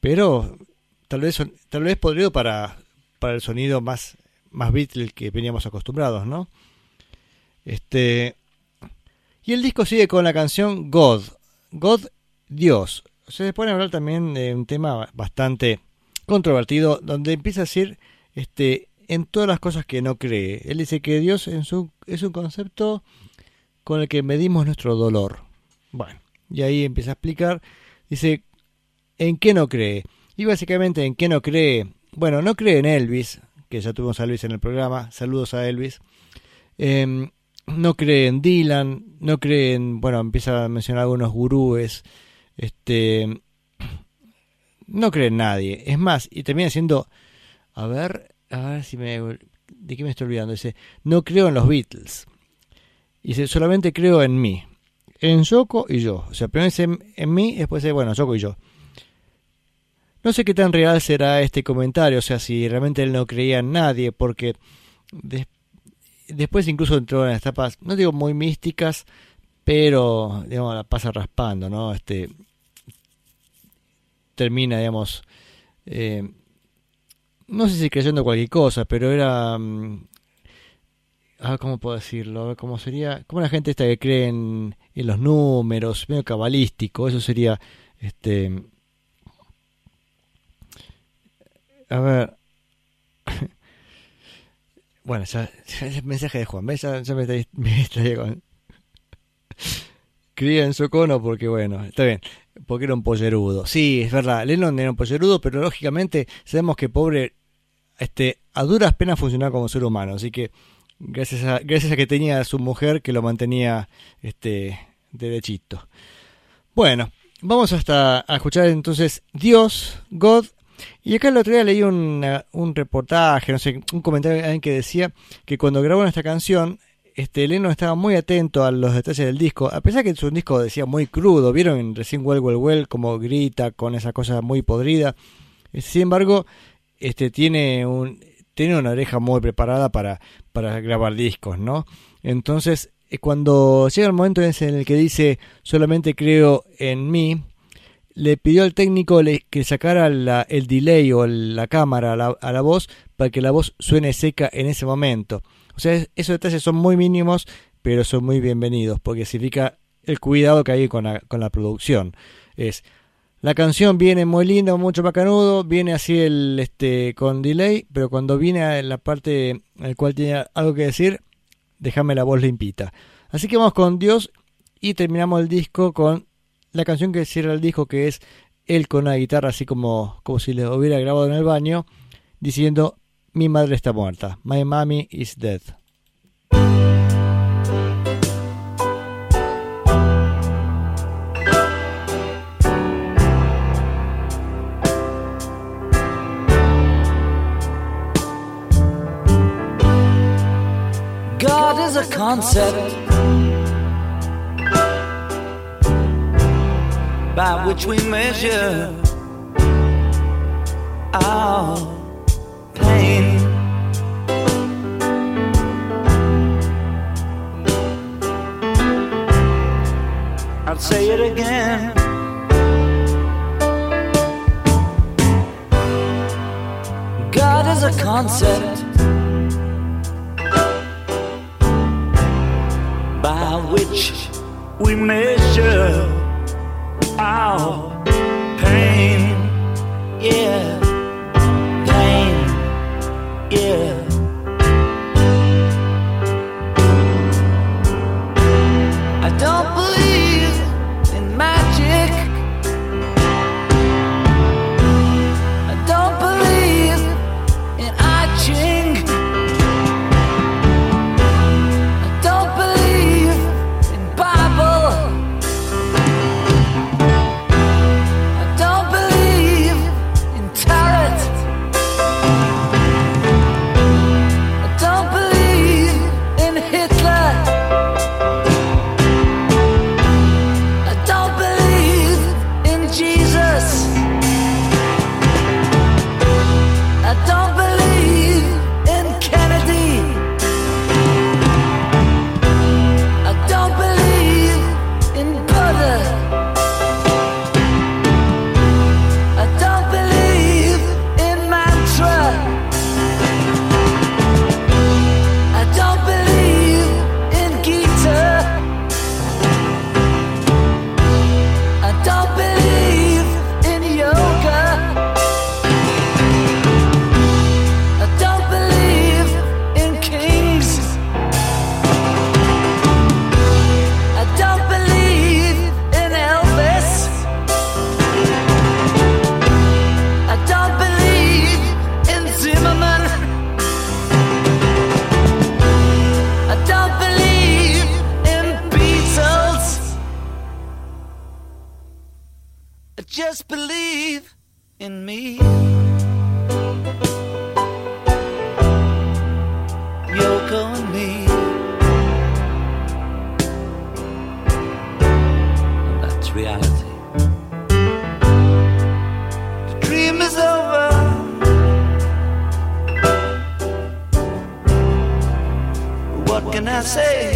Pero tal vez podrido para el sonido más Beatles que veníamos acostumbrados, ¿no? Y el disco sigue con la canción God. God, Dios. Se pone a hablar también de un tema bastante controvertido, donde empieza a decir en todas las cosas que no cree. Él dice que Dios es un concepto con el que medimos nuestro dolor. Bueno, y ahí empieza a explicar, dice, ¿en qué no cree? Y básicamente, ¿en qué no cree? Bueno, no cree en Elvis, que ya tuvimos a Elvis en el programa, saludos a Elvis. No cree en Dylan, no cree en... Bueno, empieza a mencionar algunos gurúes... no cree en nadie. Es más, y termina siendo... A ver si me... ¿De qué me estoy olvidando? Dice, no creo en los Beatles. Dice, solamente creo en mí. En Yoko y yo. O sea, primero dice en mí, después dice, bueno, Yoko y yo. No sé qué tan real será este comentario. O sea, si realmente él no creía en nadie. Porque después incluso entró en las etapas, no digo muy místicas... Pero, digamos, la pasa raspando, ¿no? Termina, digamos... no sé si creyendo cualquier cosa, pero era... ¿cómo puedo decirlo? ¿Cómo sería? Como la gente esta que cree en los números, medio cabalístico. Eso sería... A ver... Bueno, ya es el mensaje de Juan. ¿Ves? Ya me distraigo. Cría en Yoko Ono porque, bueno, está bien, porque era un pollerudo. Sí, es verdad, Lennon era un pollerudo, pero lógicamente sabemos que pobre a duras penas funcionaba como ser humano, así que gracias a que tenía a su mujer que lo mantenía derechito. Bueno, vamos a escuchar entonces Dios, God. Y acá el otro día leí un reportaje, no sé, un comentario de alguien que decía que cuando grabaron esta canción, Lennon estaba muy atento a los detalles del disco, a pesar que es un disco, decía, muy crudo. Vieron recién Well, Well, Well, como grita con esa cosa muy podrida. Sin embargo, tiene una oreja muy preparada para grabar discos, ¿no? Entonces, cuando llega el momento en el que dice solamente creo en mí, le pidió al técnico que sacara el delay o la cámara a la voz para que la voz suene seca en ese momento. O sea, esos detalles son muy mínimos, pero son muy bienvenidos, porque significa el cuidado que hay con la producción. La canción viene muy linda, mucho macanudo, viene así con delay, pero cuando viene a la parte en la cual tiene algo que decir, déjame la voz limpita. Así que vamos con Dios y terminamos el disco con la canción que cierra el disco, que es él con una guitarra, así como si le hubiera grabado en el baño, diciendo: mi madre está muerta. My mommy is dead. God is a concept by which we measure our pain. I'll say it again. God is a concept by which we measure our pain. Yeah. Yeah. I don't believe in magic. I don't believe in I Ching. I don't believe in Bible. I don't believe in tarot. Just believe in me. Yoko and me. And that's reality. The dream is over. What can I say?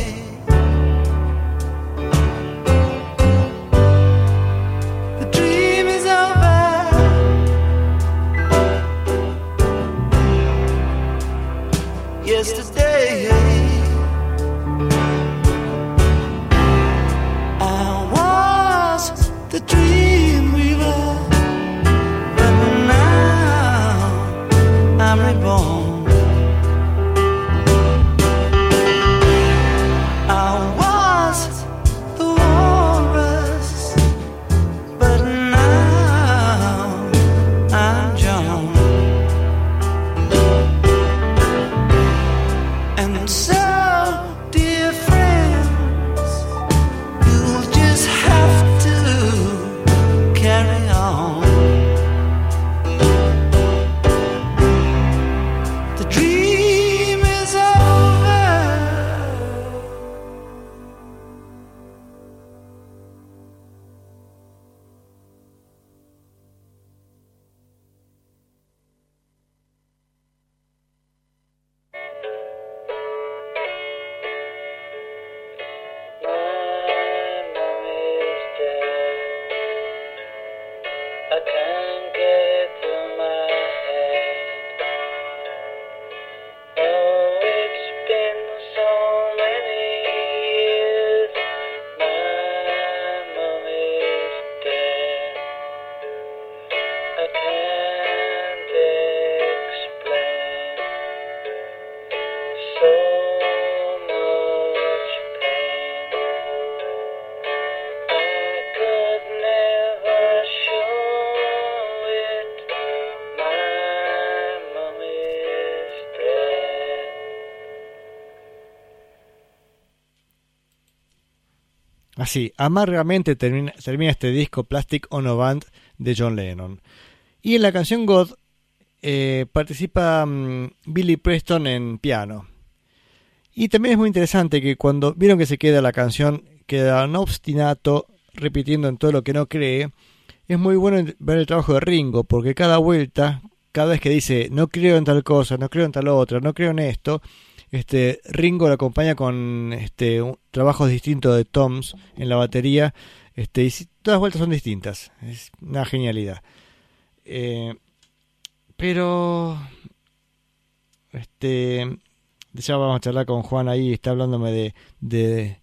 Así, amargamente termina este disco Plastic Ono Band de John Lennon. Y en la canción God participa Billy Preston en piano. Y también es muy interesante que cuando vieron que se queda la canción, queda un obstinato repitiendo en todo lo que no cree. Es muy bueno ver el trabajo de Ringo, porque cada vuelta, cada vez que dice no creo en tal cosa, no creo en tal otra, no creo en esto, Ringo lo acompaña con trabajos distintos de toms en la batería, y todas las vueltas son distintas. Es una genialidad. Pero ya vamos a charlar con Juan ahí, está hablándome de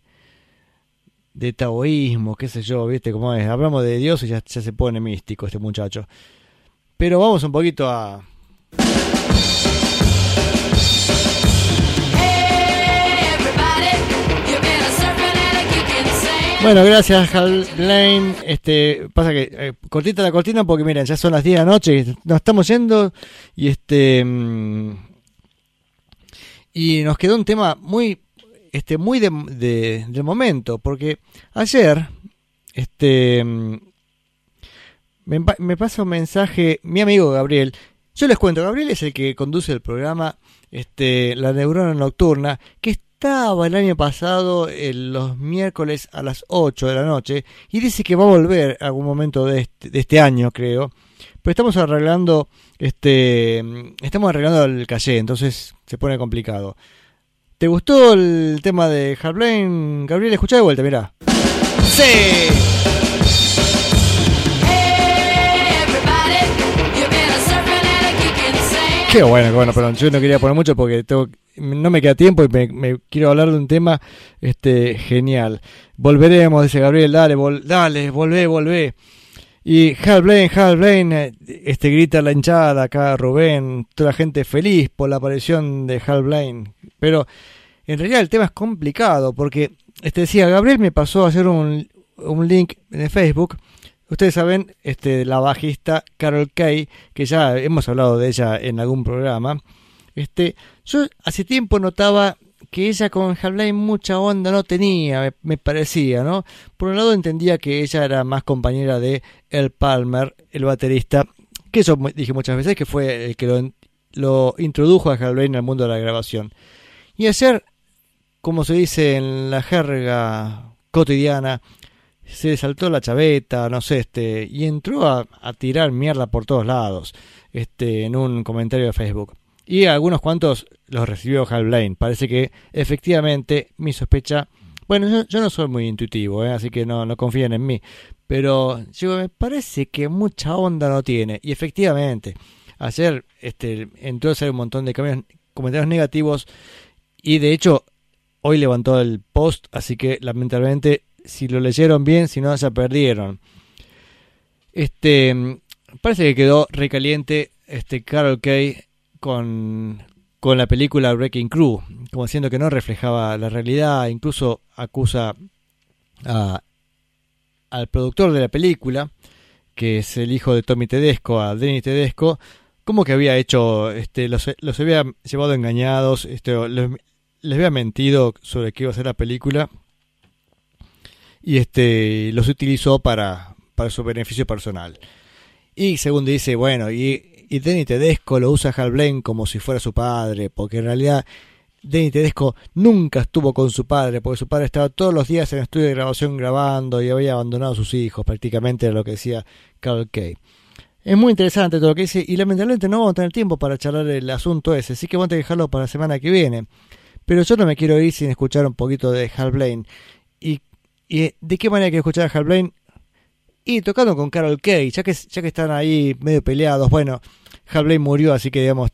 taoísmo, qué sé yo, ¿viste cómo es? Hablamos de Dios y ya se pone místico este muchacho. Pero vamos un poquito a... Bueno, gracias Hal Blaine. Pasa que cortita la cortina porque miren, ya son las 10 de la noche y nos estamos yendo y y nos quedó un tema muy muy del momento, porque ayer me pasa un mensaje mi amigo Gabriel. Yo les cuento, Gabriel es el que conduce el programa La Neurona Nocturna, que estaba el año pasado los miércoles a las 8 de la noche, y dice que va a volver algún momento de este año, creo. Pero estamos arreglando el calle, entonces se pone complicado. ¿Te gustó el tema de Hal Blaine, Gabriel? Escuchá de vuelta, mirá. ¡Sí! Qué bueno, perdón, yo no quería poner mucho porque no me queda tiempo y me quiero hablar de un tema genial. Volveremos, dice Gabriel, dale, volvé. Y Hal Blaine, grita la hinchada acá, Rubén, toda la gente feliz por la aparición de Hal Blaine. Pero en realidad el tema es complicado porque, decía, Gabriel me pasó a hacer un link en Facebook. Ustedes saben, la bajista Carol Kaye, que ya hemos hablado de ella en algún programa. Yo hace tiempo notaba que ella con Hal Blaine mucha onda no tenía, me parecía, ¿no? Por un lado entendía que ella era más compañera de Earl Palmer, el baterista, que yo dije muchas veces que fue el que lo introdujo a Hal Blaine al mundo de la grabación. Y ayer, como se dice en la jerga cotidiana, se saltó la chaveta, no sé, y entró a tirar mierda por todos lados, en un comentario de Facebook. Y algunos cuantos los recibió Hal Blaine. Parece que efectivamente mi sospecha... Bueno, yo no soy muy intuitivo, así que no confíen en mí. Pero me parece que mucha onda no tiene. Y efectivamente, ayer entró a hacer un montón de comentarios negativos. Y de hecho, hoy levantó el post, así que lamentablemente, si lo leyeron bien, si no, ya perdieron. Parece que quedó recaliente Carol Kaye con la película Wrecking Crew, como diciendo que no reflejaba la realidad. Incluso acusa al productor de la película, que es el hijo de Tommy Tedesco, a Denny Tedesco, como que había hecho, los había llevado engañados, les había mentido sobre qué iba a ser la película, y los utilizó para su beneficio personal. Y según dice, bueno, y Denny Tedesco lo usa Hal Blaine como si fuera su padre, porque en realidad Denny Tedesco nunca estuvo con su padre, porque su padre estaba todos los días en el estudio de grabación grabando y había abandonado a sus hijos, prácticamente era lo que decía Carol Kaye. Es muy interesante todo lo que dice, y lamentablemente no vamos a tener tiempo para charlar el asunto ese, así que vamos a dejarlo para la semana que viene. Pero yo no me quiero ir sin escuchar un poquito de Hal Blaine. ¿Y de qué manera quiero escuchar a Hal Blaine? Y tocando con Carol Kaye, ya que están ahí medio peleados. Bueno, Hal Blaine murió, así que digamos,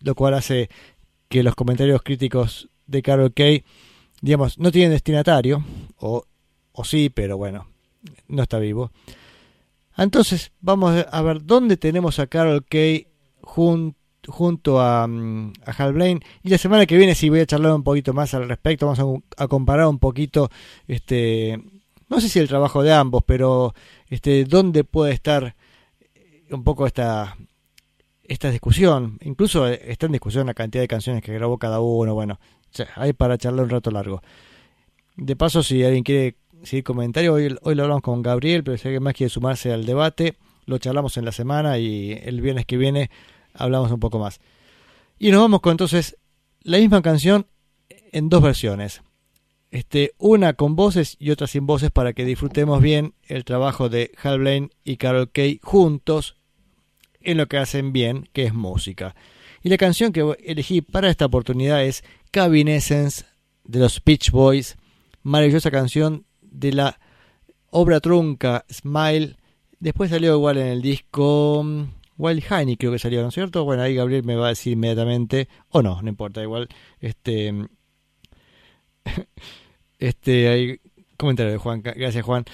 lo cual hace que los comentarios críticos de Carol Kaye, digamos, no tienen destinatario, o sí, pero bueno, no está vivo. Entonces, vamos a ver dónde tenemos a Carol Kaye junto a Hal Blaine, y la semana que viene sí voy a charlar un poquito más al respecto. Vamos a comparar un poquito no sé si el trabajo de ambos, pero dónde puede estar un poco esta discusión. Incluso está en discusión la cantidad de canciones que grabó cada uno. Bueno, hay para charlar un rato largo. De paso, si alguien quiere sí, comentario. Hoy lo hablamos con Gabriel, pero si alguien más quiere sumarse al debate, lo charlamos en la semana y el viernes que viene hablamos un poco más. Y nos vamos con entonces la misma canción en dos versiones. Una con voces y otra sin voces, para que disfrutemos bien el trabajo de Hal Blaine y Carol Kaye juntos en lo que hacen bien, que es música. Y la canción que elegí para esta oportunidad es Evanescence de los Beach Boys, maravillosa canción de la obra trunca Smile. Después salió igual en el disco Wild Honey, creo que salió, ¿no es cierto? Bueno, ahí Gabriel me va a decir inmediatamente, o no, no importa, igual hay comentario de Juan, gracias Juan.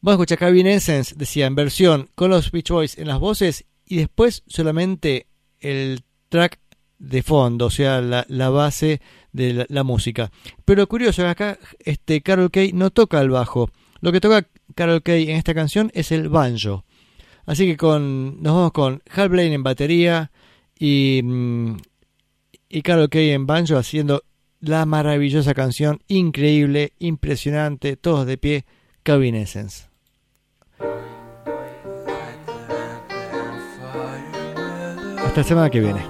Vamos a escuchar Evanescence, decía, en versión con los Beach Boys en las voces y después solamente el track de fondo, o sea, la base de la música. Pero lo curioso es que acá Carol Kaye no toca el bajo. Lo que toca Carol Kaye en esta canción es el banjo. Así que nos vamos con Hal Blaine en batería y Carol Kaye en banjo haciendo la maravillosa canción, increíble, impresionante, todos de pie, Evanescence. Hasta la semana que viene.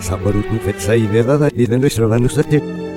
サボるにフェッサイデダダイデンドシロバンドスタッチ